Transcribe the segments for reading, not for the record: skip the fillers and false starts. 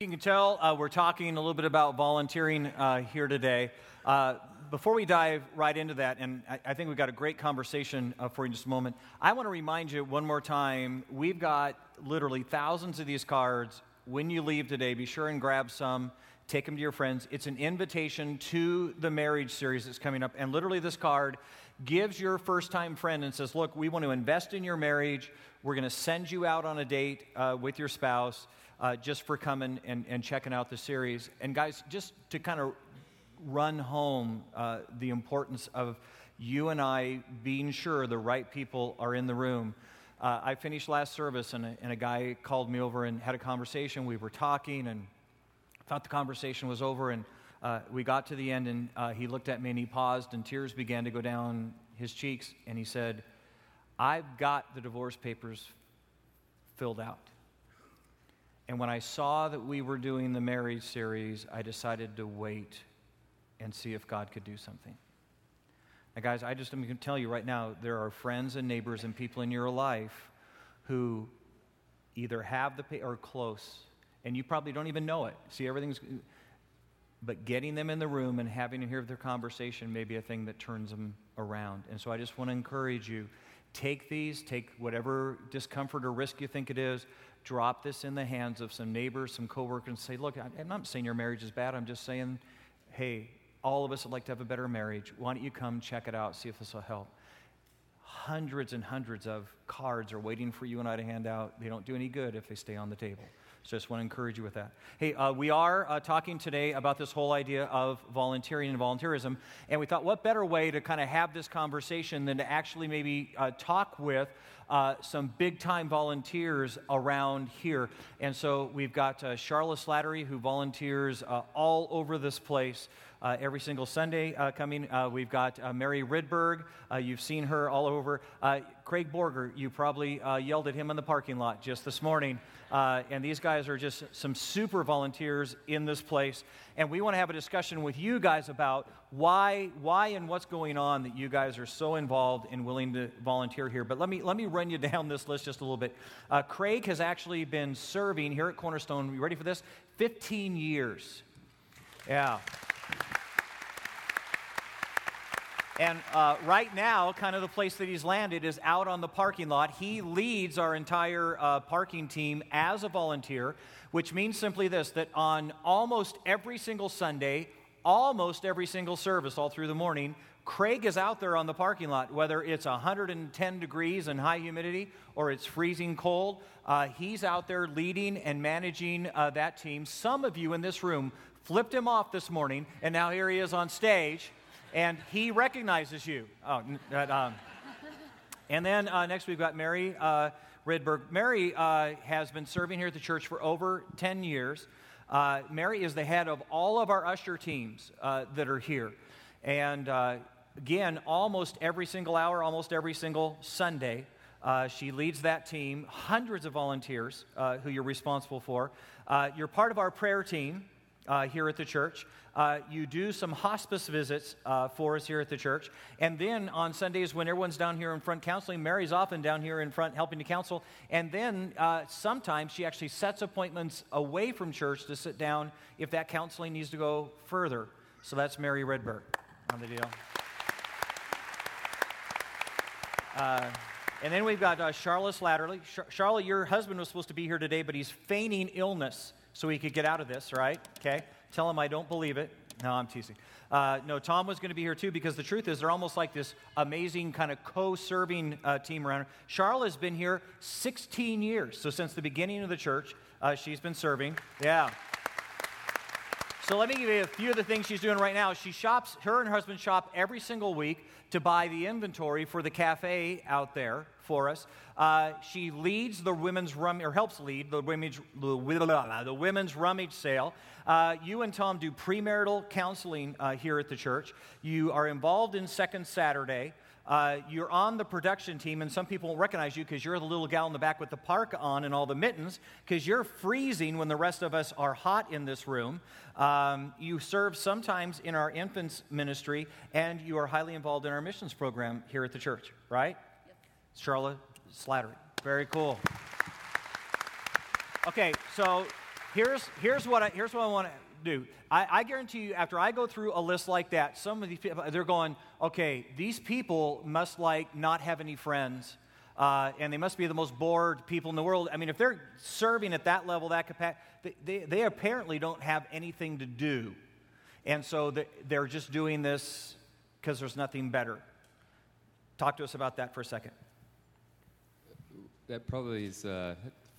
You can tell we're talking a little bit about volunteering here today. Before we dive right into that, and I think we've got a great conversation for you in just a moment, I want to remind you one more time, we've got literally thousands of these cards. When you leave today, be sure and grab some, take them to your friends. It's an invitation to the marriage series that's coming up, and literally this card gives your first-time friend and says, look, we want to invest in your marriage. We're going to send you out on a date with your spouse. Just for coming and checking out the series. And guys, just to kind of run home the importance of you and I being sure the right people are in the room. I finished last service, and a guy called me over and had a conversation. We were talking, and thought the conversation was over, and we got to the end, and he looked at me, and he paused, and tears began to go down his cheeks, and he said, I've got the divorce papers filled out. And when I saw that we were doing the marriage series, I decided to wait and see if God could do something. Now, guys, I'm going to tell you right now, there are friends and neighbors and people in your life who either have the or are close, and you probably don't even know it. See, everything's... But getting them in the room and having them hear their conversation may be a thing that turns them around. And so I just want to encourage you, take these, take whatever discomfort or risk you think it is, drop this in the hands of some neighbors, some coworkers, and say, look, I'm not saying your marriage is bad. I'm just saying, hey, all of us would like to have a better marriage. Why don't you come check it out, see if this will help? Hundreds and hundreds of cards are waiting for you and I to hand out. They don't do any good if they stay on the table. So I just want to encourage you with that. Hey, we are talking today about this whole idea of volunteering and volunteerism, and we thought what better way to kind of have this conversation than to actually maybe talk with some big-time volunteers around here. And so we've got Charlotte Slattery, who volunteers all over this place every single Sunday coming. We've got Mary Rydberg. You've seen her all over. Craig Borger, you probably yelled at him in the parking lot just this morning. And these guys are just some super volunteers in this place. And we want to have a discussion with you guys about why and what's going on that you guys are so involved and willing to volunteer here. But let me run you down this list just a little bit. Craig has actually been serving here at Cornerstone, you ready for this? 15 years. Yeah. And right now, kind of the place that he's landed is out on the parking lot. He leads our entire parking team as a volunteer, which means simply this, that on almost every single Sunday, almost every single service all through the morning, Craig is out there on the parking lot, whether it's 110 degrees and high humidity or it's freezing cold. He's out there leading and managing that team. Some of you in this room flipped him off this morning, and now here he is on stage. And he recognizes you. Oh, and then next we've got Mary Rydberg. Mary has been serving here at the church for over 10 years. Mary is the head of all of our usher teams that are here. And again, almost every single hour, almost every single Sunday, she leads that team. Hundreds of volunteers who you're responsible for. You're part of our prayer team. Here at the church. You do some hospice visits for us here at the church. And then on Sundays when everyone's down here in front counseling, Mary's often down here in front helping to counsel. And then sometimes she actually sets appointments away from church to sit down if that counseling needs to go further. So that's Mary Rydberg on the deal. And then we've got Charlotte Slattery. Charlotte, your husband was supposed to be here today, but he's feigning illness so he could get out of this, right? Okay. Tell him I don't believe it. No, I'm teasing. No, Tom was going to be here too, because the truth is they're almost like this amazing kind of co-serving team around her. Charlotte's been here 16 years. So since the beginning of the church, she's been serving. Yeah. So let me give you a few of the things she's doing right now. She shops, her and her husband shop every single week to buy the inventory for the cafe out there for us. She leads the women's rummage, or helps lead the women's rummage sale. You and Tom do premarital counseling here at the church. You are involved in Second Saturday. You're on the production team, and some people won't recognize you because you're the little gal in the back with the parka on and all the mittens, because you're freezing when the rest of us are hot in this room. You serve sometimes in our infants ministry, and you are highly involved in our missions program here at the church, right? Yep. Charlotte Slattery. Very cool. Okay, so Here's what I want to do. I guarantee you, after I go through a list like that, some of these people, they're going, okay, these people must like not have any friends, and they must be the most bored people in the world. I mean, if they're serving at that level, that capacity, they apparently don't have anything to do. And so they're just doing this because there's nothing better. Talk to us about that for a second. That probably is,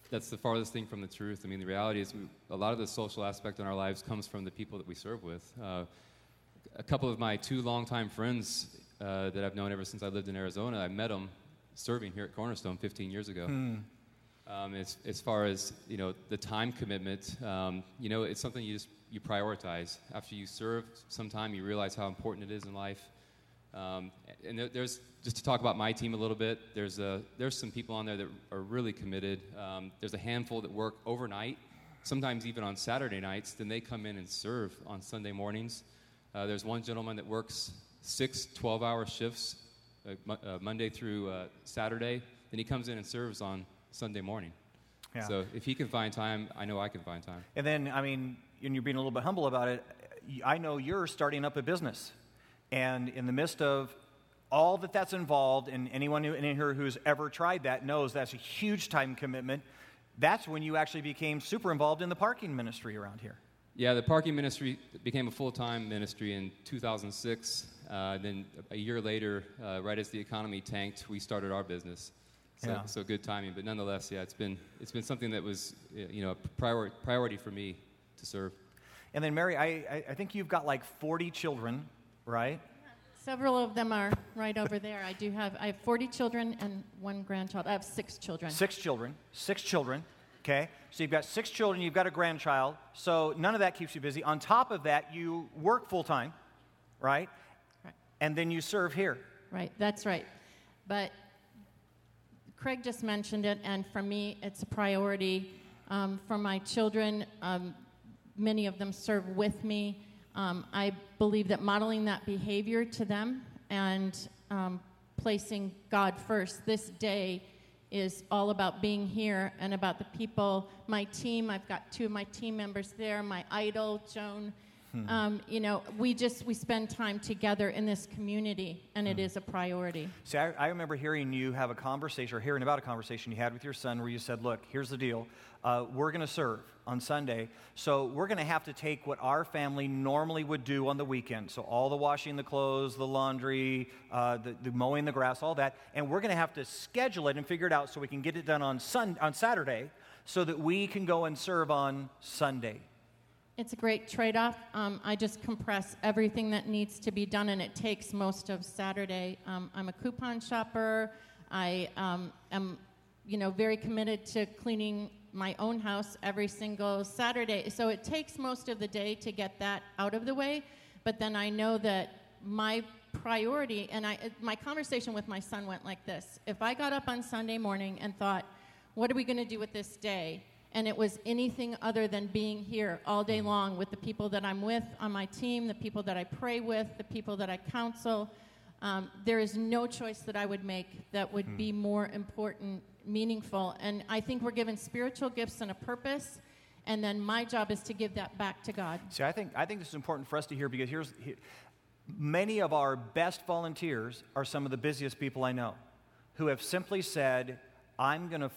that's the farthest thing from the truth. I mean, the reality is a lot of the social aspect in our lives comes from the people that we serve with. A couple of my two longtime friends that I've known ever since I lived in Arizona, I met them serving here at Cornerstone 15 years ago. As far as, you know, the time commitment, you know, it's something you prioritize. After you serve some time, you realize how important it is in life. And there's, just to talk about my team a little bit, there's some people on there that are really committed. There's a handful that work overnight, sometimes even on Saturday nights. Then they come in and serve on Sunday mornings. There's one gentleman that works 6 12-hour shifts, Monday through Saturday. Then he comes in and serves on Sunday morning. Yeah. So if he can find time, I know I can find time. And then, I mean, and you're being a little bit humble about it, I know you're starting up a business. And in the midst of all that's involved, and anyone in here who's ever tried that knows that's a huge time commitment, that's when you actually became super involved in the parking ministry around here. Yeah, the parking ministry became a full-time ministry in 2006. Then a year later, right as the economy tanked, we started our business. So good timing. But nonetheless, yeah, it's been something that was, you know, a priority for me to serve. And then, Mary, I think you've got like 40 children, right? Several of them are right over there. I have 40 children and one grandchild. I have 6 children. Six children. Okay. So you've got 6 children, you've got a grandchild. So none of that keeps you busy. On top of that, you work full time, right? Right. And then you serve here. Right. That's right. But Craig just mentioned it, and for me, it's a priority. For my children, many of them serve with me. I believe that modeling that behavior to them and placing God first. This day is all about being here and about the people. My team, I've got 2 of my team members there, my idol, Joan. You know, we spend time together in this community, and it is a priority. See, I remember hearing about a conversation you had with your son where you said, look, here's the deal. We're going to serve on Sunday, so we're going to have to take what our family normally would do on the weekend, so all the washing the clothes, the laundry, the mowing the grass, all that, and we're going to have to schedule it and figure it out so we can get it done on Saturday so that we can go and serve on Sunday. It's a great trade-off. I just compress everything that needs to be done, and it takes most of Saturday. I'm a coupon shopper. I am, you know, very committed to cleaning my own house every single Saturday. So it takes most of the day to get that out of the way. But then I know that my priority, and my conversation with my son went like this. If I got up on Sunday morning and thought, what are we going to do with this day? And it was anything other than being here all day long with the people that I'm with on my team, the people that I pray with, the people that I counsel. There is no choice that I would make that would be more important, meaningful. And I think we're given spiritual gifts and a purpose, and then my job is to give that back to God. See, I think this is important for us to hear, because many of our best volunteers are some of the busiest people I know who have simply said, I'm going to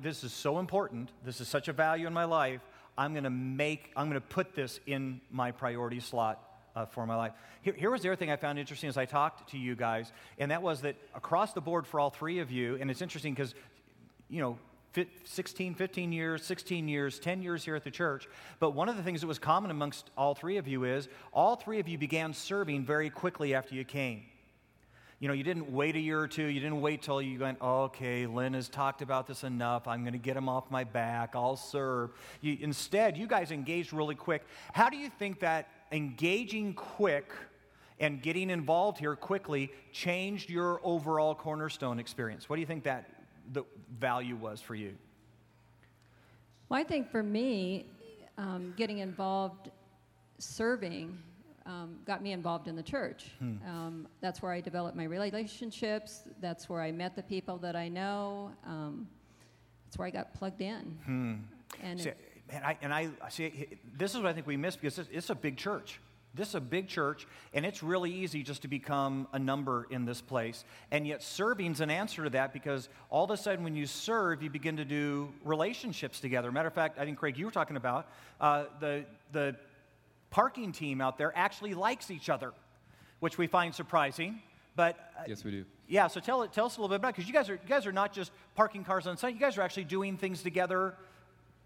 this is so important, this is such a value in my life, I'm going to put this in my priority slot for my life. Here was the other thing I found interesting as I talked to you guys, and that was that across the board for all 3 of you, and it's interesting because, you know, 16 years, 10 years here at the church, but one of the things that was common amongst all 3 of you is all 3 of you began serving very quickly after you came. You know, you didn't wait a year or two. You didn't wait till you went, okay, Lynn has talked about this enough. I'm going to get him off my back. I'll serve. Instead, you guys engaged really quick. How do you think that engaging quick and getting involved here quickly changed your overall Cornerstone experience? What do you think that the value was for you? Well, I think for me, getting involved serving got me involved in the church. That's where I developed my relationships. That's where I met the people that I know. That's where I got plugged in. And man, I see, this is what I think we miss, because it's a big church. This is a big church, and it's really easy just to become a number in this place. And yet serving's an answer to that, because all of a sudden when you serve, you begin to do relationships together. Matter of fact, I think, Craig, you were talking about the parking team out there actually likes each other, which we find surprising. But yes, we do. Yeah, so tell us a little bit about it, because you guys are not just parking cars on site. You guys are actually doing things together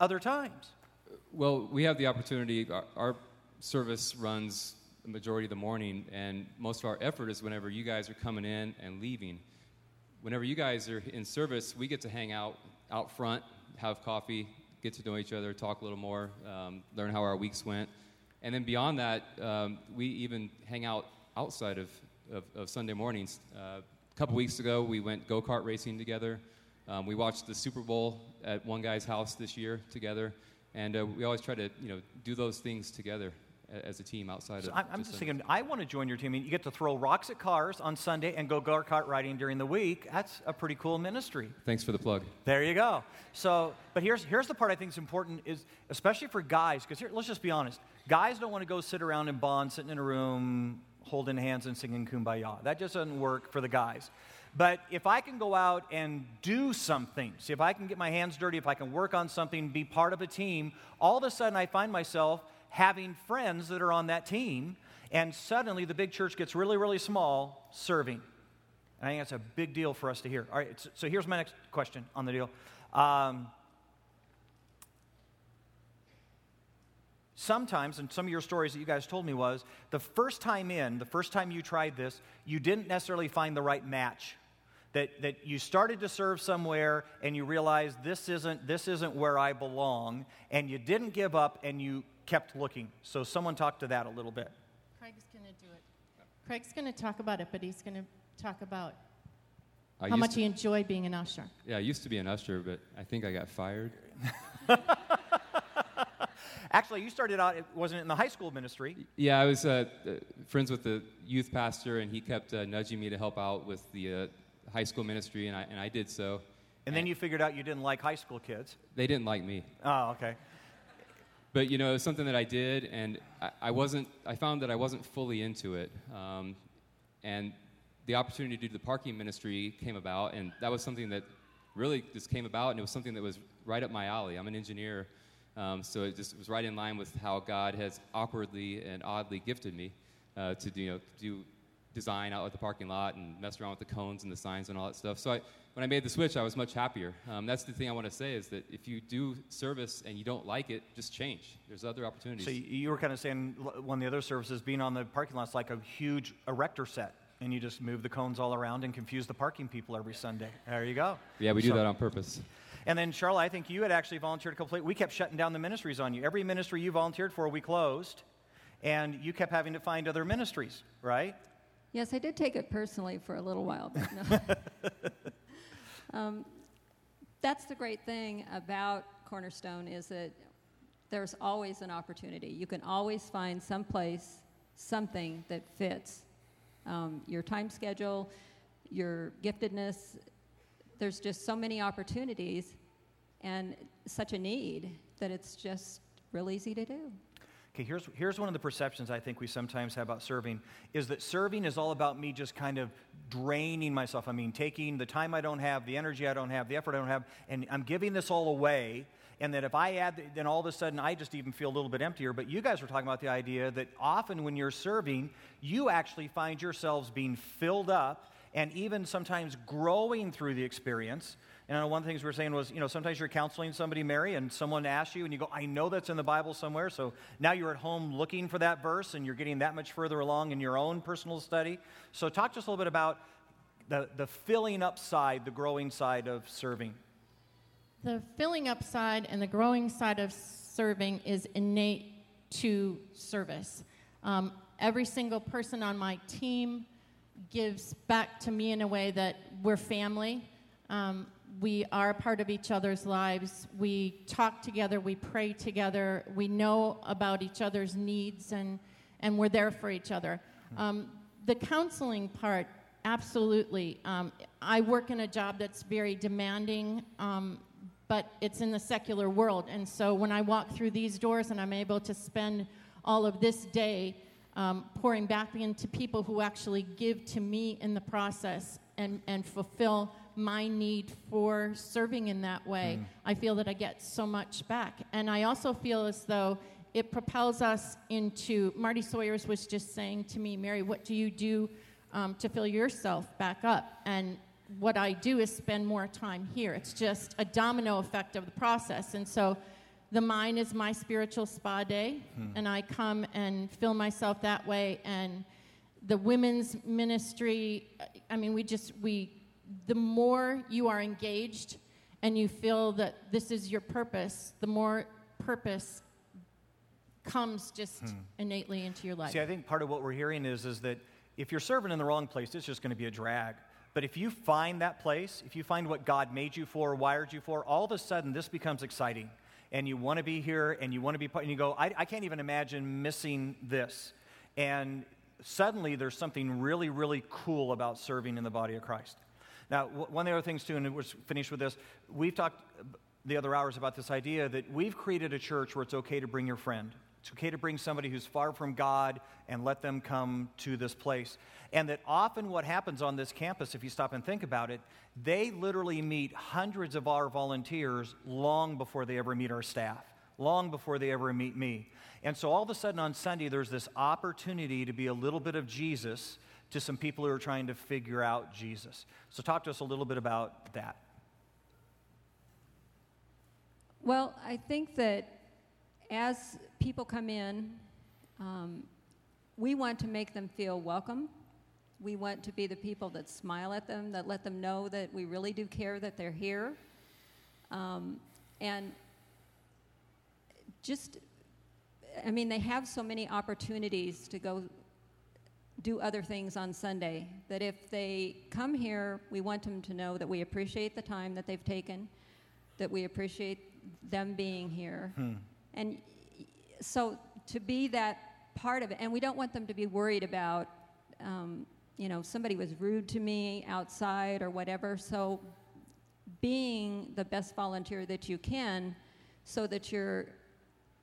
other times. Well, we have the opportunity. Our service runs the majority of the morning, and most of our effort is whenever you guys are coming in and leaving. Whenever you guys are in service, we get to hang out front, have coffee, get to know each other, talk a little more, learn how our weeks went. And then beyond that, we even hang out outside of Sunday mornings. A couple weeks ago, we went go-kart racing together. We watched the Super Bowl at one guy's house this year together. And we always try to, do those things together as a team outside of. I'm just thinking, I want to join your team. I mean, you get to throw rocks at cars on Sunday and go go-kart riding during the week. That's a pretty cool ministry. Thanks for the plug. There you go. So, but here's the part I think is important, is especially for guys, because let's just be honest. Guys don't want to go sit around in bond, sitting in a room, holding hands and singing Kumbaya. That just doesn't work for the guys. But if I can go out and do something, see if I can get my hands dirty, if I can work on something, be part of a team, all of a sudden I find myself having friends that are on that team, and suddenly the big church gets really, really small serving. And I think that's a big deal for us to hear. All right, so here's my next question on the deal. Sometimes, and some of your stories that you guys told me was, the first time you tried this, you didn't necessarily find the right match. That you started to serve somewhere, and you realized this isn't where I belong, and you didn't give up, and you kept looking. So someone talk to that a little bit. Craig's going to do it. Craig's going to talk about it, but he's going to talk about how much he enjoyed being an usher. Yeah, I used to be an usher, but I think I got fired. Actually, you started out, wasn't it, in the high school ministry? Yeah, I was friends with the youth pastor, and he kept nudging me to help out with the high school ministry, and I did so. And then you figured out you didn't like high school kids. They didn't like me. Oh, okay. But, it was something that I did, and I found that I wasn't fully into it. And the opportunity to do the parking ministry came about, and that was something that really just came about, and it was something that was right up my alley. I'm an engineer. So it just was right in line with how God has awkwardly and oddly gifted me to do design out at the parking lot and mess around with the cones and the signs and all that stuff. So when I made the switch, I was much happier. That's the thing I want to say, is that if you do service and you don't like it, just change. There's other opportunities. So you were kind of saying one of the other services, being on the parking lot is like a huge erector set, and you just move the cones all around and confuse the parking people every Sunday. There you go. Yeah, we do that on purpose. And then, Charlotte, I think you had actually volunteered completely. We kept shutting down the ministries on you. Every ministry you volunteered for, we closed, and you kept having to find other ministries, right? Yes, I did take it personally for a little while, but no. That's the great thing about Cornerstone, is that there's always an opportunity. You can always find someplace, something that fits your time schedule, your giftedness. There's just so many opportunities and such a need that it's just real easy to do. Okay, here's one of the perceptions I think we sometimes have about serving, is that serving is all about me just kind of draining myself. I mean, taking the time I don't have, the energy I don't have, the effort I don't have, and I'm giving this all away, and that if I add, then all of a sudden I just even feel a little bit emptier. But you guys were talking about the idea that often when you're serving, you actually find yourselves being filled up, and even sometimes growing through the experience. And I know one of the things we were saying was, sometimes you're counseling somebody, Mary, and someone asks you, and you go, I know that's in the Bible somewhere, so now you're at home looking for that verse, and you're getting that much further along in your own personal study. So talk to us a little bit about the filling up side, the growing side of serving. The filling up side and the growing side of serving is innate to service. Every single person on my team gives back to me in a way that we're family. We are part of each other's lives. We talk together. We pray together. We know about each other's needs, and we're there for each other. The counseling part, absolutely. I work in a job that's very demanding, but it's in the secular world. And so when I walk through these doors and I'm able to spend all of this day pouring back into people who actually give to me in the process and fulfill my need for serving in that way, I feel that I get so much back. And I also feel as though it propels us into, Marty Sawyers was just saying to me, Mary, what do you do to fill yourself back up? And what I do is spend more time here. It's just a domino effect of the process. And so the mine is my spiritual spa day, and I come and fill myself that way. And the women's ministry, I mean, the more you are engaged and you feel that this is your purpose, the more purpose comes just innately into your life. See, I think part of what we're hearing is that if you're serving in the wrong place, it's just going to be a drag. But if you find that place, if you find what God made you for, wired you for, all of a sudden this becomes exciting. And you want to be here, and you want to be part, and you go, I can't even imagine missing this. And suddenly there's something really, really cool about serving in the body of Christ. Now, one of the other things, too, and we'll finish with this, we've talked the other hours about this idea that we've created a church where it's okay to bring your friend. It's okay to bring somebody who's far from God and let them come to this place. And that often what happens on this campus, if you stop and think about it, they literally meet hundreds of our volunteers long before they ever meet our staff, long before they ever meet me. And so all of a sudden on Sunday, there's this opportunity to be a little bit of Jesus to some people who are trying to figure out Jesus. So talk to us a little bit about that. Well, I think that as people come in, we want to make them feel welcome. We want to be the people that smile at them, that let them know that we really do care that they're here. And just, I mean, they have so many opportunities to go do other things on Sunday, that if they come here, we want them to know that we appreciate the time that they've taken, that we appreciate them being here. And so to be that part of it, and we don't want them to be worried about, somebody was rude to me outside or whatever, so being the best volunteer that you can so that you're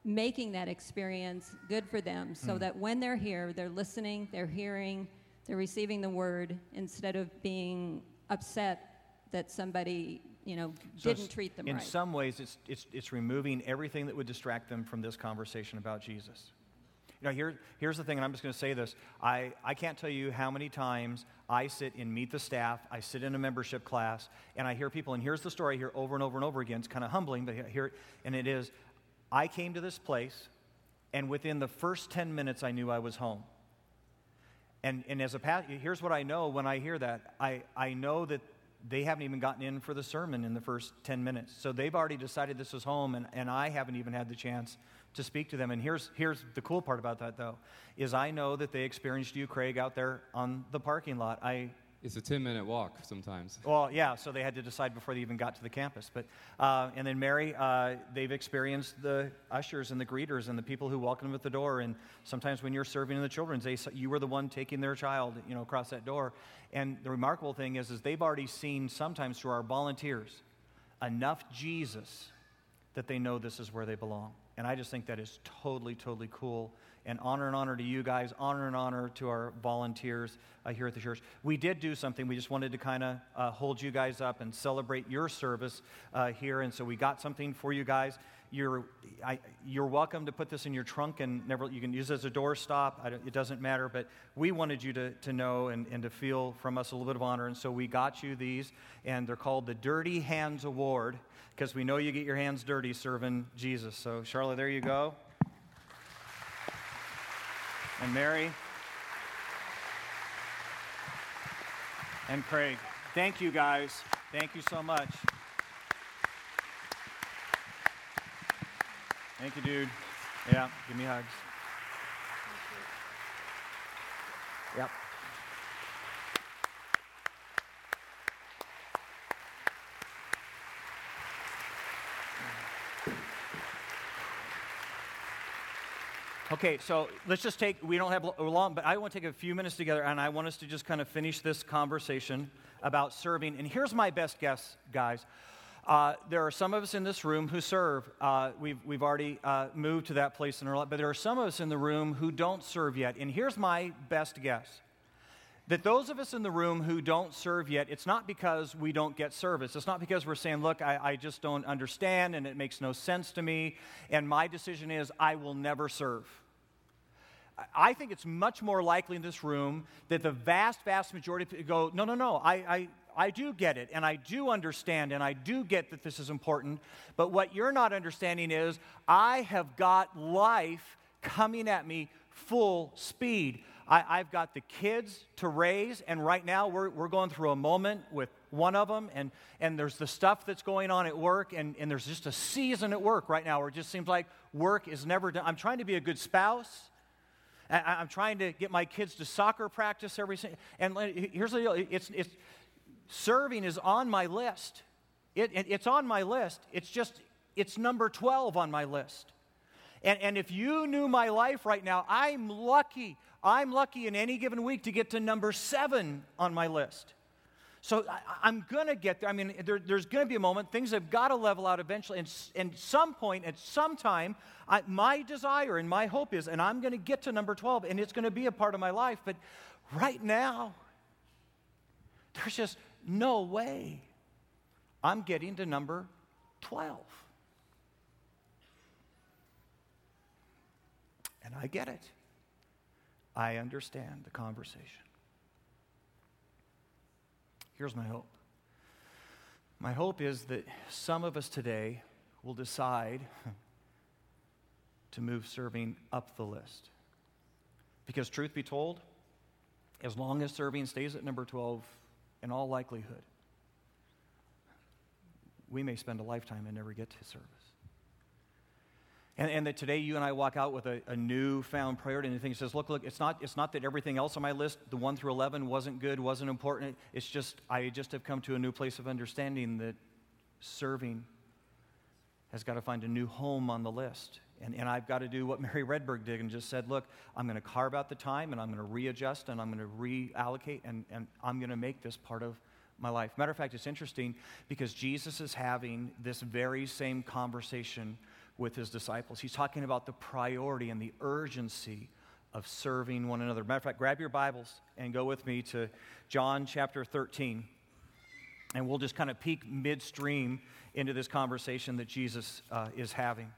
making that experience good for them, so that when they're here, they're listening, they're hearing, they're receiving the word, instead of being upset that somebody didn't treat them right. In some ways, it's removing everything that would distract them from this conversation about Jesus. You know, here's the thing, and I'm just going to say this. I can't tell you how many times I sit in Meet the Staff, I sit in a membership class, and I hear people, and here's the story I hear over and over and over again. It's kind of humbling, but here, and it is, I came to this place, and within the first 10 minutes, I knew I was home. And as a pastor, here's what I know when I hear that. I know that they haven't even gotten in for the sermon in the first 10 minutes. So they've already decided this is home, and I haven't even had the chance to speak to them. And here's the cool part about that, though, is I know that they experienced you, Craig, out there on the parking lot. It's a 10-minute walk sometimes. Well, yeah, so they had to decide before they even got to the campus. But and then Mary, they've experienced the ushers and the greeters and the people who welcome them at the door. And sometimes when you're serving in the children's, you were the one taking their child, across that door. And the remarkable thing is they've already seen sometimes through our volunteers enough Jesus that they know this is where they belong. And I just think that is totally, totally cool. And honor and honor to you guys, honor and honor to our volunteers here at the church. We did do something. We just wanted to kind of hold you guys up and celebrate your service here. And so we got something for you guys. You're welcome to put this in your trunk and you can use it as a doorstop. It doesn't matter, but we wanted you to know and to feel from us a little bit of honor. And so we got you these, and they're called the Dirty Hands Award because we know you get your hands dirty serving Jesus. So Charlotte, there you go. And Mary, and Craig, thank you guys. Thank you so much. Thank you, dude. Yeah, give me hugs. Yep. Okay, so let's just we don't have long, but I want to take a few minutes together, and I want us to just kind of finish this conversation about serving. And here's my best guess, guys. There are some of us in this room who serve. We've already moved to that place in our life, but there are some of us in the room who don't serve yet. And here's my best guess. That those of us in the room who don't serve yet, it's not because we don't get service. It's not because we're saying, look, I just don't understand and it makes no sense to me, and my decision is I will never serve. I think it's much more likely in this room that the vast, vast majority of people go, no, I do get it, and I do understand, and I do get that this is important, but what you're not understanding is I have got life coming at me full speed. I've got the kids to raise, and right now we're going through a moment with one of them, and there's the stuff that's going on at work, and there's just a season at work right now where it just seems like work is never done. I'm trying to be a good spouse. I'm trying to get my kids to soccer practice every single. And here's the deal: it's serving is on my list. It's on my list. It's just it's number 12 on my list. And if you knew my life right now, I'm lucky. I'm lucky in any given week to get to number 7 on my list. So I'm going to get there. I mean, there's going to be a moment. Things have got to level out eventually. And some point, at some time, my desire and my hope is, and I'm going to get to number 12, and it's going to be a part of my life. But right now, there's just no way I'm getting to number 12. And I get it. I understand the conversation. Here's my hope. My hope is that some of us today will decide to move serving up the list. Because truth be told, as long as serving stays at number 12, in all likelihood, we may spend a lifetime and never get to service. And that today you and I walk out with a newfound priority, and the thing says, look, it's not that everything else on my list, the 1 through 11, wasn't good, wasn't important. It's just, I just have come to a new place of understanding that serving has got to find a new home on the list. And I've got to do what Mary Rydberg did and just said, look, I'm going to carve out the time, and I'm going to readjust, and I'm going to reallocate, and I'm going to make this part of my life. Matter of fact, it's interesting because Jesus is having this very same conversation with his disciples. He's talking about the priority and the urgency of serving one another. Matter of fact, grab your Bibles and go with me to John chapter 13, and we'll just kind of peek midstream into this conversation that Jesus is having.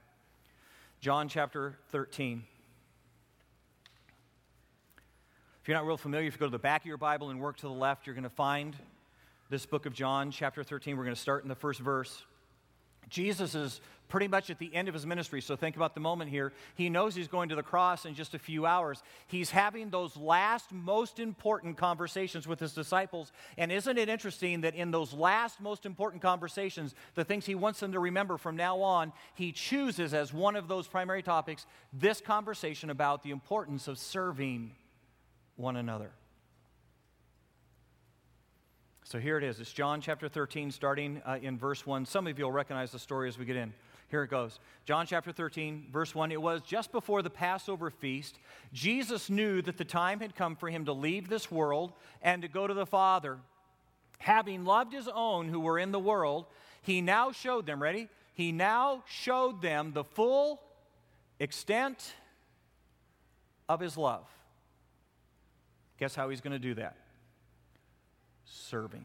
John chapter 13. If you're not real familiar, if you go to the back of your Bible and work to the left, you're going to find this book of John chapter 13. We're going to start in the first verse. Jesus is pretty much at the end of his ministry, so think about the moment here. He knows he's going to the cross in just a few hours. He's having those last, most important conversations with his disciples, and isn't it interesting that in those last, most important conversations, the things he wants them to remember from now on, he chooses as one of those primary topics this conversation about the importance of serving one another. So here it is. It's John chapter 13, starting in verse 1. Some of you will recognize the story as we get in. Here it goes. John chapter 13, verse 1. It was just before the Passover feast. Jesus knew that the time had come for him to leave this world and to go to the Father. Having loved his own who were in the world, he now showed them, ready? He now showed them the full extent of his love. Guess how he's going to do that? Serving.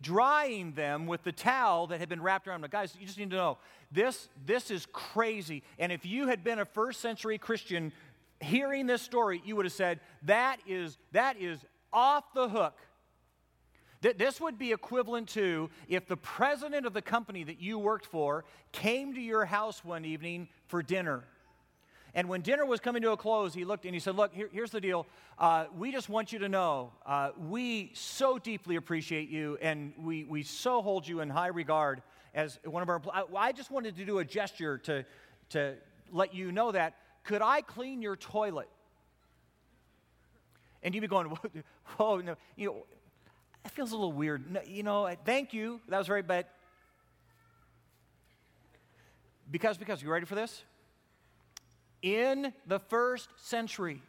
drying them with the towel that had been wrapped around them. Guys, you just need to know, this is crazy. And if you had been a first century Christian hearing this story, you would have said, that is off the hook. This would be equivalent to if the president of the company that you worked for came to your house one evening for dinner. And when dinner was coming to a close, he looked and he said, look, here's the deal. We just want you to know we so deeply appreciate you, and we so hold you in high regard, as one of our, I just wanted to do a gesture to let you know that. Could I clean your toilet? And you'd be going, whoa, no, you know, that feels a little weird. No, you know, thank you. That was right, but because, you ready for this? In the first century,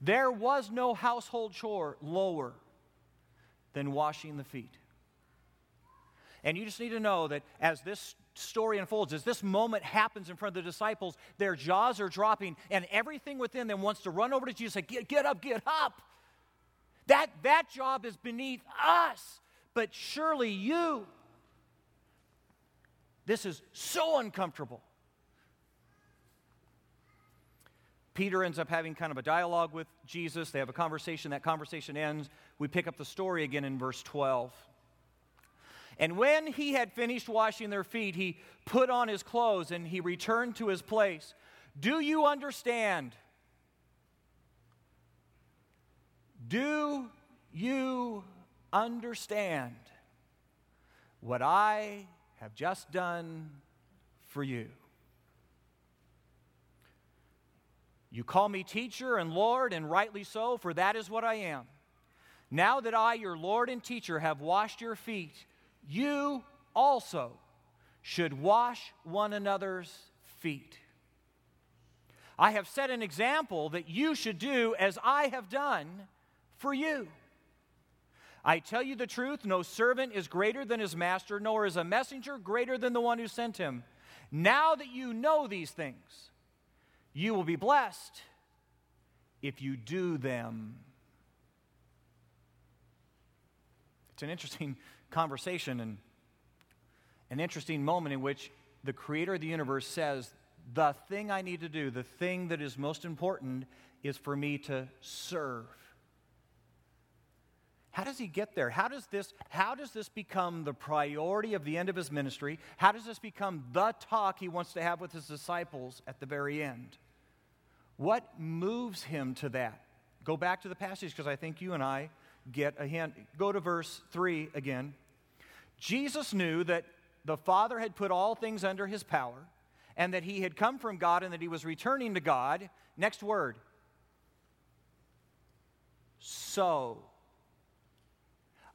there was no household chore lower than washing the feet. And you just need to know that as this story unfolds, as this moment happens in front of the disciples, their jaws are dropping, and everything within them wants to run over to Jesus and say, get up. That job is beneath us, but surely you. This is so uncomfortable. Peter ends up having kind of a dialogue with Jesus. They have a conversation. That conversation ends. We pick up the story again in verse 12. And when he had finished washing their feet, he put on his clothes and he returned to his place. Do you understand? Do you understand what I have just done for you? You call me teacher and Lord, and rightly so, for that is what I am. Now that I, your Lord and teacher, have washed your feet, you also should wash one another's feet. I have set an example that you should do as I have done for you. I tell you the truth, no servant is greater than his master, nor is a messenger greater than the one who sent him. Now that you know these things, you will be blessed if you do them. It's an interesting conversation and an interesting moment in which the creator of the universe says, the thing I need to do, the thing that is most important, is for me to serve. How does he get there? How does this become the priority of the end of his ministry? How does this become the talk he wants to have with his disciples at the very end? What moves him to that? Go back to the passage, because I think you and I get a hint. Go to verse 3 again. Jesus knew that the Father had put all things under his power, and that he had come from God, and that he was returning to God. Next word. So.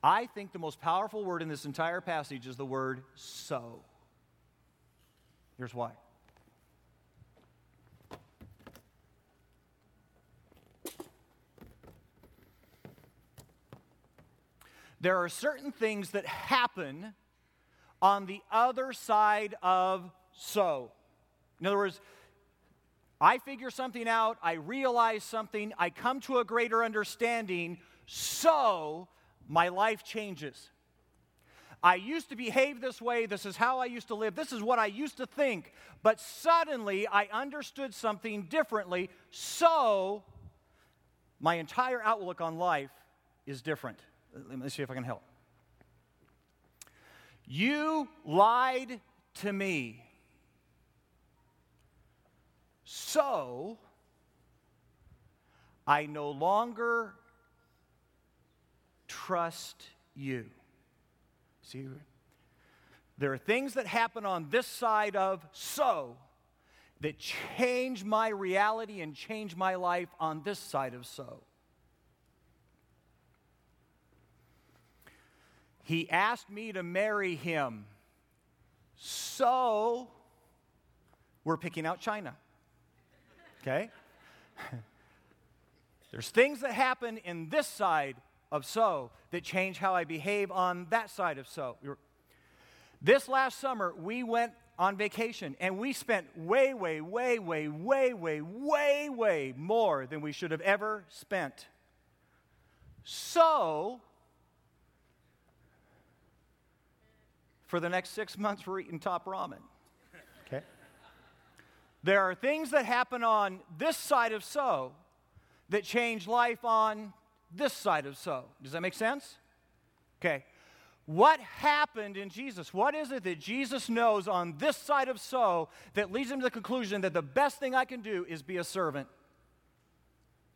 I think the most powerful word in this entire passage is the word so. Here's why. There are certain things that happen on the other side of so. In other words, I figure something out, I realize something, I come to a greater understanding, so my life changes. I used to behave this way. This is how I used to live. This is what I used to think. But suddenly I understood something differently, so my entire outlook on life is different. Let me see if I can help. You lied to me, so I no longer trust you. See, there are things that happen on this side of so that change my reality and change my life on this side of so. He asked me to marry him, so we're picking out China. Okay? There's things that happen in this side of so that change how I behave on that side of so. This last summer, we went on vacation, and we spent way more than we should have ever spent. So, for the next 6 months, we're eating top ramen. Okay? There are things that happen on this side of so that change life on this side of so. Does that make sense? Okay. What happened in Jesus? What is it that Jesus knows on this side of so that leads him to the conclusion that the best thing I can do is be a servant?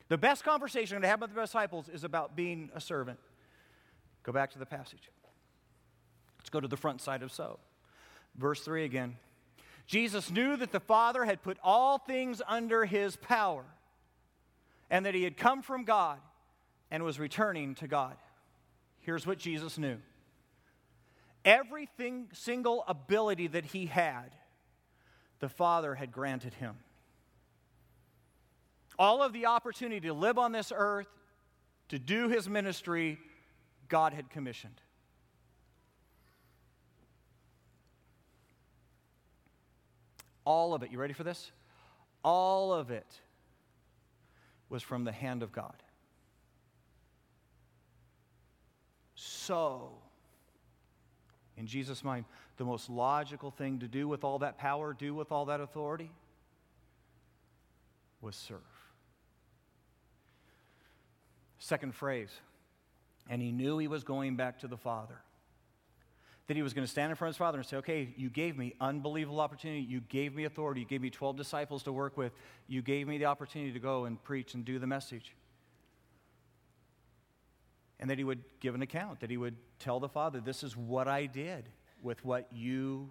The best conversation I'm going to have with the disciples is about being a servant. Go back to the passage. Let's go to the front side of so. Verse 3 again. Jesus knew that the Father had put all things under his power, and that he had come from God and was returning to God. Here's what Jesus knew. Every single ability that he had, the Father had granted him. All of the opportunity to live on this earth, to do his ministry, God had commissioned. All of it, you ready for this? All of it was from the hand of God. So, in Jesus' mind, the most logical thing to do with all that power, do with all that authority, was serve. Second phrase, and he knew he was going back to the Father. That he was going to stand in front of his Father and say, okay, you gave me unbelievable opportunity. You gave me authority. You gave me 12 disciples to work with. You gave me the opportunity to go and preach and do the message. And that he would give an account, that he would tell the Father, this is what I did with what you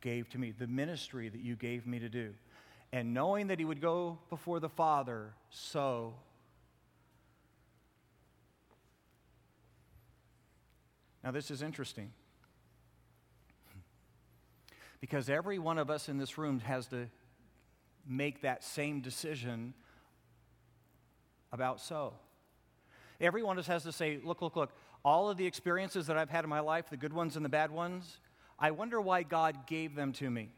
gave to me, the ministry that you gave me to do. And knowing that he would go before the Father, so now this is interesting, because every one of us in this room has to make that same decision about so. Every one of us has to say, look, all of the experiences that I've had in my life, the good ones and the bad ones, I wonder why God gave them to me.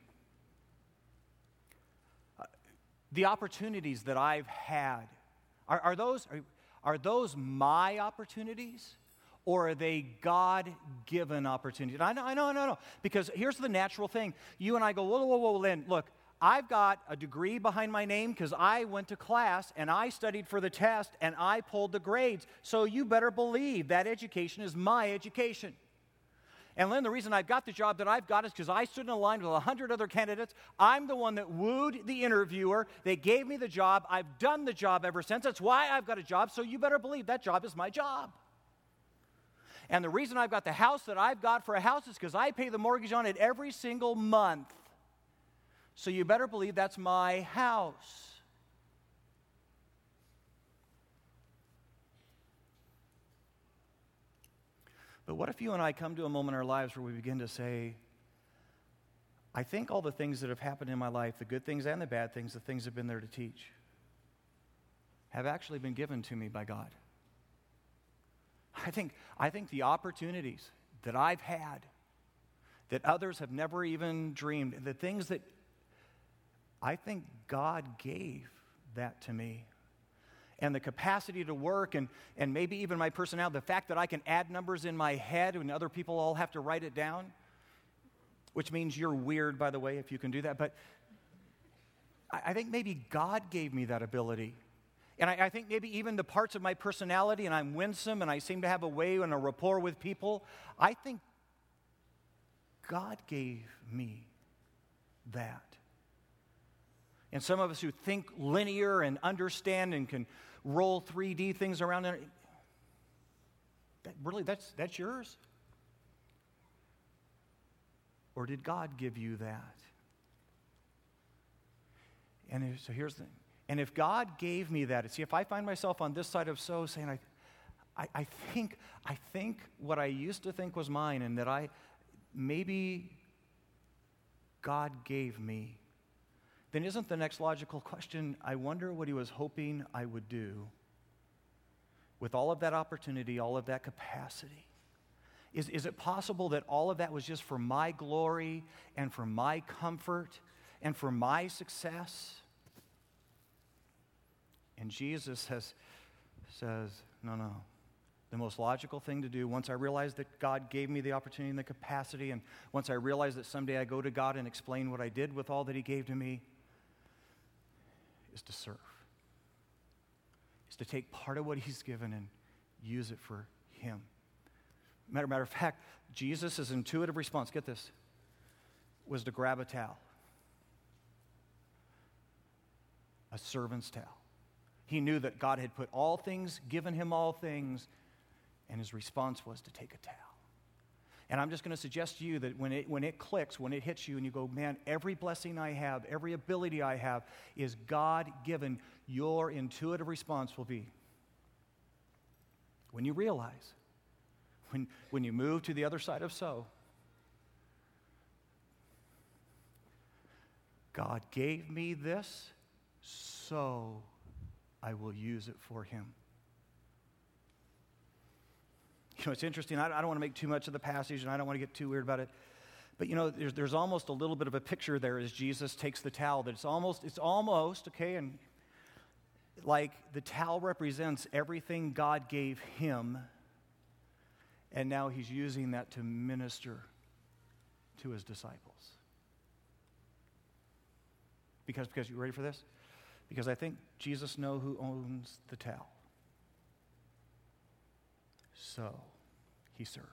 The opportunities that I've had, are those my opportunities? Or are they God-given opportunities? I know. Because here's the natural thing. You and I go, whoa, Lynn, look, I've got a degree behind my name because I went to class and I studied for the test and I pulled the grades. So you better believe that education is my education. And Lynn, the reason I've got the job that I've got is because I stood in a line with 100 other candidates. I'm the one that wooed the interviewer. They gave me the job. I've done the job ever since. That's why I've got a job. So you better believe that job is my job. And the reason I've got the house that I've got for a house is because I pay the mortgage on it every single month. So you better believe that's my house. But what if you and I come to a moment in our lives where we begin to say, I think all the things that have happened in my life, the good things and the bad things, the things that have been there to teach, have actually been given to me by God. I think the opportunities that I've had, that others have never even dreamed, the things that I think God gave that to me, and the capacity to work and maybe even my personality, the fact that I can add numbers in my head and other people all have to write it down, which means you're weird, by the way, if you can do that. But I think maybe God gave me that ability. And I think maybe even the parts of my personality, and I'm winsome, and I seem to have a way and a rapport with people, I think God gave me that. And some of us who think linear and understand and can roll 3D things around, that's yours? Or did God give you that? And so here's the thing. And if God gave me that, see, if I find myself on this side of so saying, I think what I used to think was mine, and that maybe God gave me, then isn't the next logical question, I wonder what he was hoping I would do with all of that opportunity, all of that capacity. Is it possible that all of that was just for my glory and for my comfort and for my success? And Jesus says, no. The most logical thing to do, once I realize that God gave me the opportunity and the capacity, and once I realize that someday I go to God and explain what I did with all that he gave to me, is to serve. Is to take part of what he's given and use it for him. Matter of fact, Jesus' intuitive response, get this, was to grab a towel. A servant's towel. He knew that God had put all things, given him all things, and his response was to take a towel. And I'm just going to suggest to you that when it clicks, when it hits you and you go, man, every blessing I have, every ability I have is God-given, your intuitive response will be, when you realize, when you move to the other side of so, God gave me this, so I will use it for him. You know, it's interesting. I don't want to make too much of the passage, and I don't want to get too weird about it. But, you know, there's almost a little bit of a picture there as Jesus takes the towel. That it's almost, okay, and like the towel represents everything God gave him, and now he's using that to minister to his disciples. Because you ready for this? Because I think Jesus knows who owns the towel. So he serves.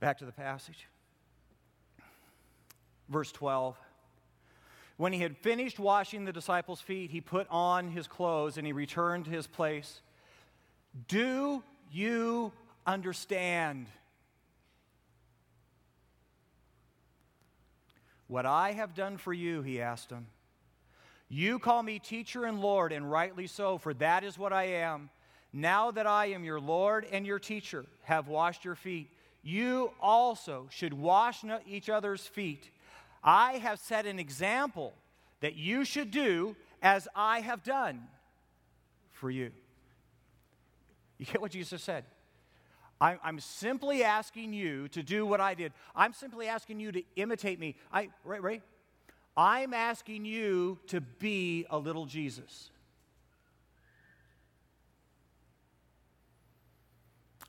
Back to the passage. Verse 12. When he had finished washing the disciples' feet, he put on his clothes and he returned to his place. Do you understand? What I have done for you, he asked him. You call me teacher and Lord, and rightly so, for that is what I am. Now that I am your Lord and your teacher, have washed your feet, you also should wash each other's feet. I have set an example that you should do as I have done for you. You get what Jesus said? I'm simply asking you to do what I did. I'm simply asking you to imitate me. Right? I'm asking you to be a little Jesus.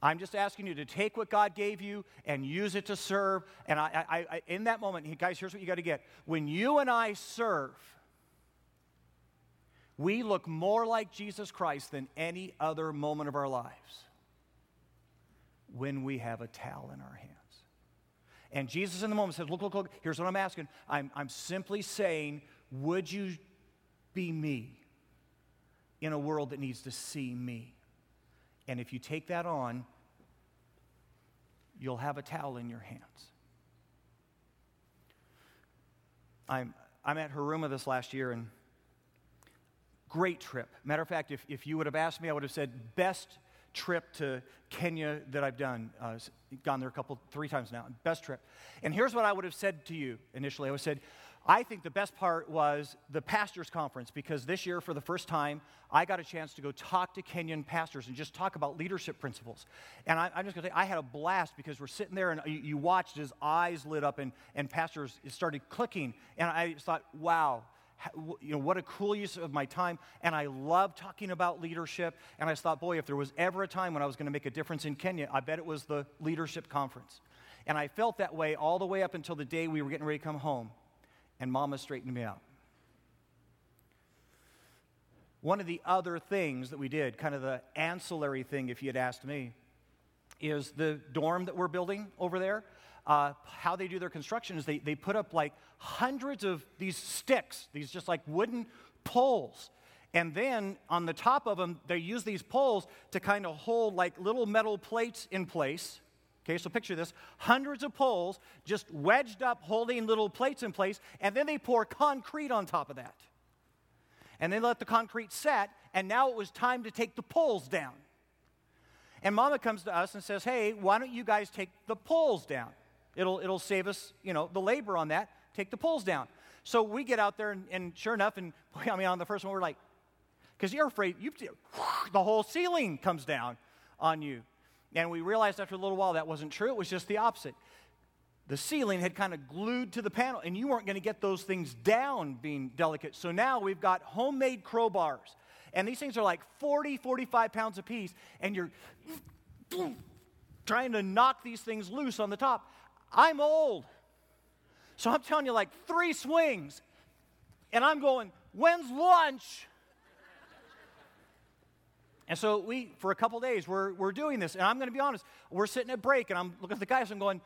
I'm just asking you to take what God gave you and use it to serve. And I in that moment, guys, here's what you got to get. When you and I serve, we look more like Jesus Christ than any other moment of our lives when we have a towel in our hands. And Jesus in the moment says, look, here's what I'm asking. I'm simply saying, would you be me in a world that needs to see me? And if you take that on, you'll have a towel in your hands. I'm at Haruma this last year, and great trip. Matter of fact, if you would have asked me, I would have said best trip to Kenya that I've done. Gone there three times now. Best trip. And here's what I would have said to you initially. I would have said, I think the best part was the pastors' conference, because this year, for the first time, I got a chance to go talk to Kenyan pastors and just talk about leadership principles. And I'm just going to say, I had a blast, because we're sitting there, and you watched his eyes lit up, and pastors started clicking. And I thought, wow, you know, what a cool use of my time. And I love talking about leadership. And I thought, boy, if there was ever a time when I was going to make a difference in Kenya, I bet it was the leadership conference. And I felt that way all the way up until the day we were getting ready to come home. And Mama straightened me out. One of the other things that we did, kind of the ancillary thing if you had asked me, is the dorm that we're building over there. How they do their construction is they put up like hundreds of these sticks, these just like wooden poles. And then on the top of them, they use these poles to kind of hold like little metal plates in place. Okay, so picture this, hundreds of poles just wedged up holding little plates in place, and then they pour concrete on top of that. And they let the concrete set, and now it was time to take the poles down. And Mama comes to us and says, hey, why don't you guys take the poles down? It'll save us, you know, the labor on that. Take the poles down. So we get out there, and sure enough, and I mean, on the first one, we're like, because you're afraid, the whole ceiling comes down on you. And we realized after a little while that wasn't true. It was just the opposite. The ceiling had kind of glued to the panel, and you weren't going to get those things down being delicate. So now we've got homemade crowbars. And these things are like 40, 45 pounds apiece, and you're trying to knock these things loose on the top. I'm old. So I'm telling you, like 3 swings. And I'm going, when's lunch? And so we, for a couple days, we're doing this. And I'm going to be honest, we're sitting at break, and I'm looking at the guys, and I'm going,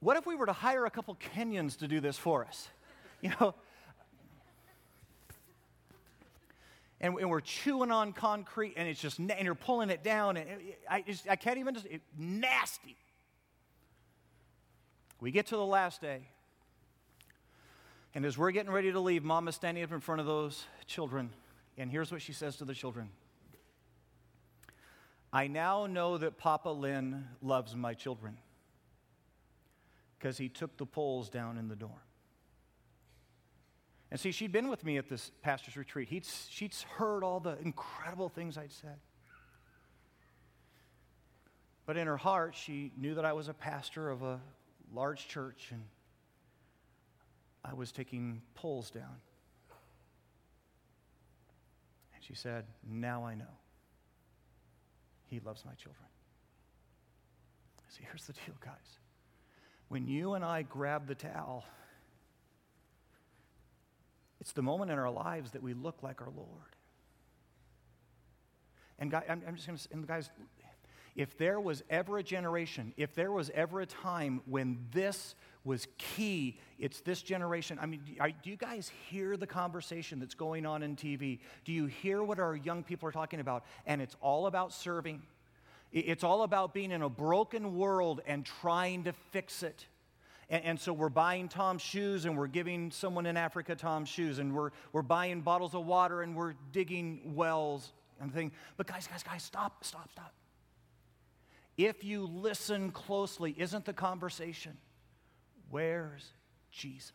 what if we were to hire a couple Kenyans to do this for us? You know? and we're chewing on concrete, and it's just, and you're pulling it down, and I can't even, just, nasty. We get to the last day, and as we're getting ready to leave, Mama's standing up in front of those children, and here's what she says to the children. I now know that Papa Lynn loves my children because he took the poles down in the dorm. And see, she'd been with me at this pastor's retreat. She'd heard all the incredible things I'd said. But in her heart, she knew that I was a pastor of a large church, and I was taking poles down. And she said, now I know. He loves my children. See, here's the deal, guys. When you and I grab the towel, it's the moment in our lives that we look like our Lord. And guys, I'm just going to say, and guys, if there was ever a generation, if there was ever a time when this was key, it's this generation. I mean, do you guys hear the conversation that's going on in TV? Do you hear what our young people are talking about? And it's all about serving. It's all about being in a broken world and trying to fix it. And so we're buying Tom's shoes, and we're giving someone in Africa Tom's shoes, and we're buying bottles of water, and we're digging wells and things. But guys, stop. If you listen closely, isn't the conversation, where's Jesus?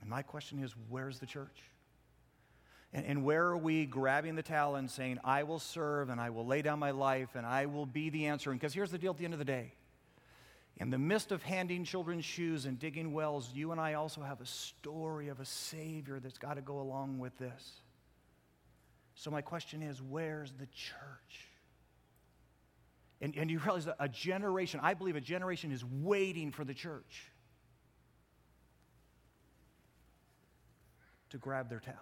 And my question is, where's the church? And where are we grabbing the towel and saying, I will serve, and I will lay down my life, and I will be the answer? And because here's the deal at the end of the day. In the midst of handing children shoes and digging wells, you and I also have a story of a Savior that's got to go along with this. So my question is, where's the church? And you realize that a generation, I believe a generation is waiting for the church to grab their towels.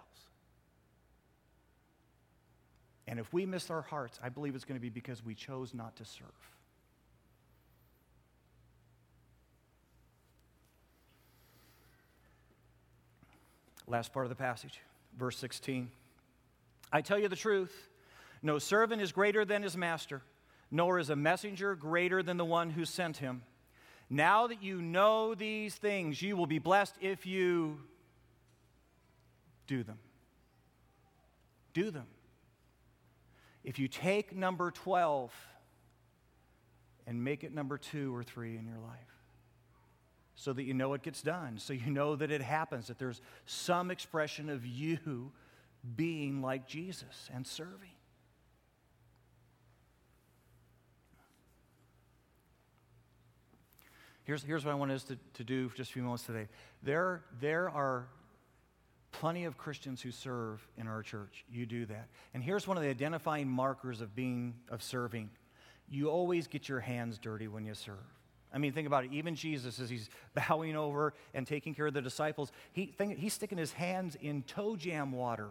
And if we miss our hearts, I believe it's going to be because we chose not to serve. Last part of the passage, verse 16. I tell you the truth, no servant is greater than his master, nor is a messenger greater than the one who sent him. Now that you know these things, you will be blessed if you do them. Do them. If you take number 12 and make it number 2 or 3 in your life, so that you know it gets done, so you know that it happens, that there's some expression of you being like Jesus and serving. Here's what I want us to do for just a few moments today. There are plenty of Christians who serve in our church. You do that. And here's one of the identifying markers of serving. You always get your hands dirty when you serve. I mean, think about it. Even Jesus, as he's bowing over and taking care of the disciples, he's sticking his hands in toe jam water.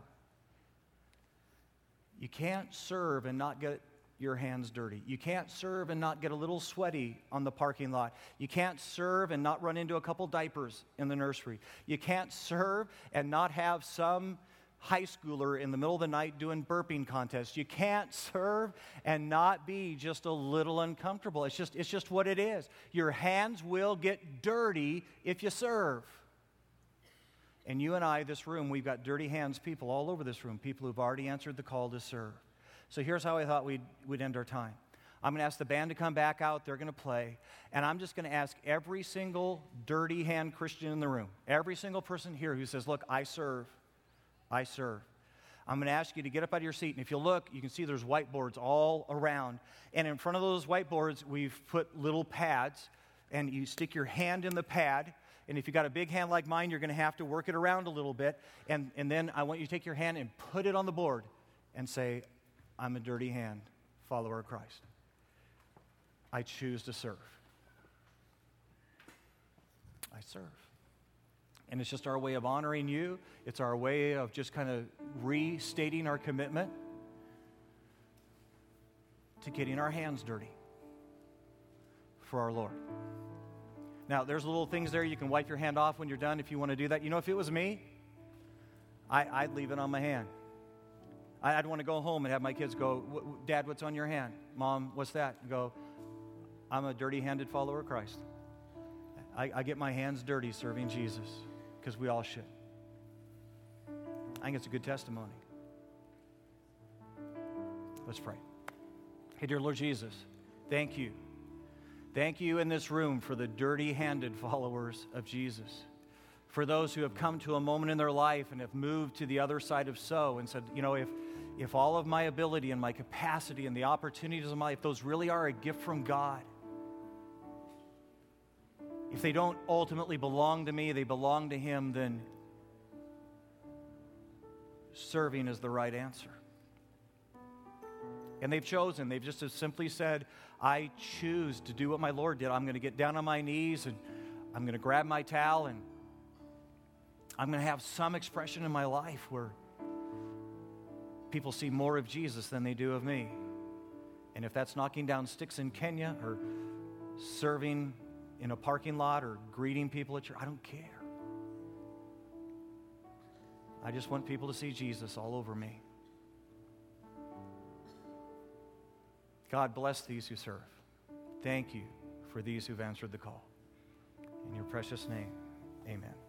You can't serve and not get your hands dirty. You can't serve and not get a little sweaty on the parking lot. You can't serve and not run into a couple diapers in the nursery. You can't serve and not have some high schooler in the middle of the night doing burping contests. You can't serve and not be just a little uncomfortable. It's just what it is. Your hands will get dirty if you serve. And you and I, this room, we've got dirty hands people all over this room, people who've already answered the call to serve. So here's how I thought we'd end our time. I'm going to ask the band to come back out. They're going to play. And I'm just going to ask every single dirty hand Christian in the room, every single person here who says, look, I serve. I'm going to ask you to get up out of your seat. And if you look, you can see there's whiteboards all around. And in front of those whiteboards, we've put little pads. And you stick your hand in the pad. And if you got a big hand like mine, you're going to have to work it around a little bit. And then I want you to take your hand and put it on the board and say, I'm a dirty hand, follower of Christ. I choose to serve. I serve. And it's just our way of honoring you. It's our way of just kind of restating our commitment to getting our hands dirty for our Lord. Now, there's little things there you can wipe your hand off when you're done if you want to do that. You know, if it was me, I'd leave it on my hand. I'd want to go home and have my kids go, Dad, what's on your hand? Mom, what's that? And go, I'm a dirty-handed follower of Christ. I get my hands dirty serving Jesus because we all should. I think it's a good testimony. Let's pray. Hey, dear Lord Jesus, thank you. Thank you in this room for the dirty-handed followers of Jesus, for those who have come to a moment in their life and have moved to the other side of so and said, you know, if all of my ability and my capacity and the opportunities of my life, those really are a gift from God. If they don't ultimately belong to me, they belong to Him, then serving is the right answer. And they've chosen. They've just simply said, I choose to do what my Lord did. I'm going to get down on my knees and I'm going to grab my towel and I'm going to have some expression in my life where people see more of Jesus than they do of me. And if that's knocking down sticks in Kenya or serving in a parking lot or greeting people at church, I don't care. I just want people to see Jesus all over me. God, bless these who serve. Thank you for these who've answered the call. In your precious name, amen.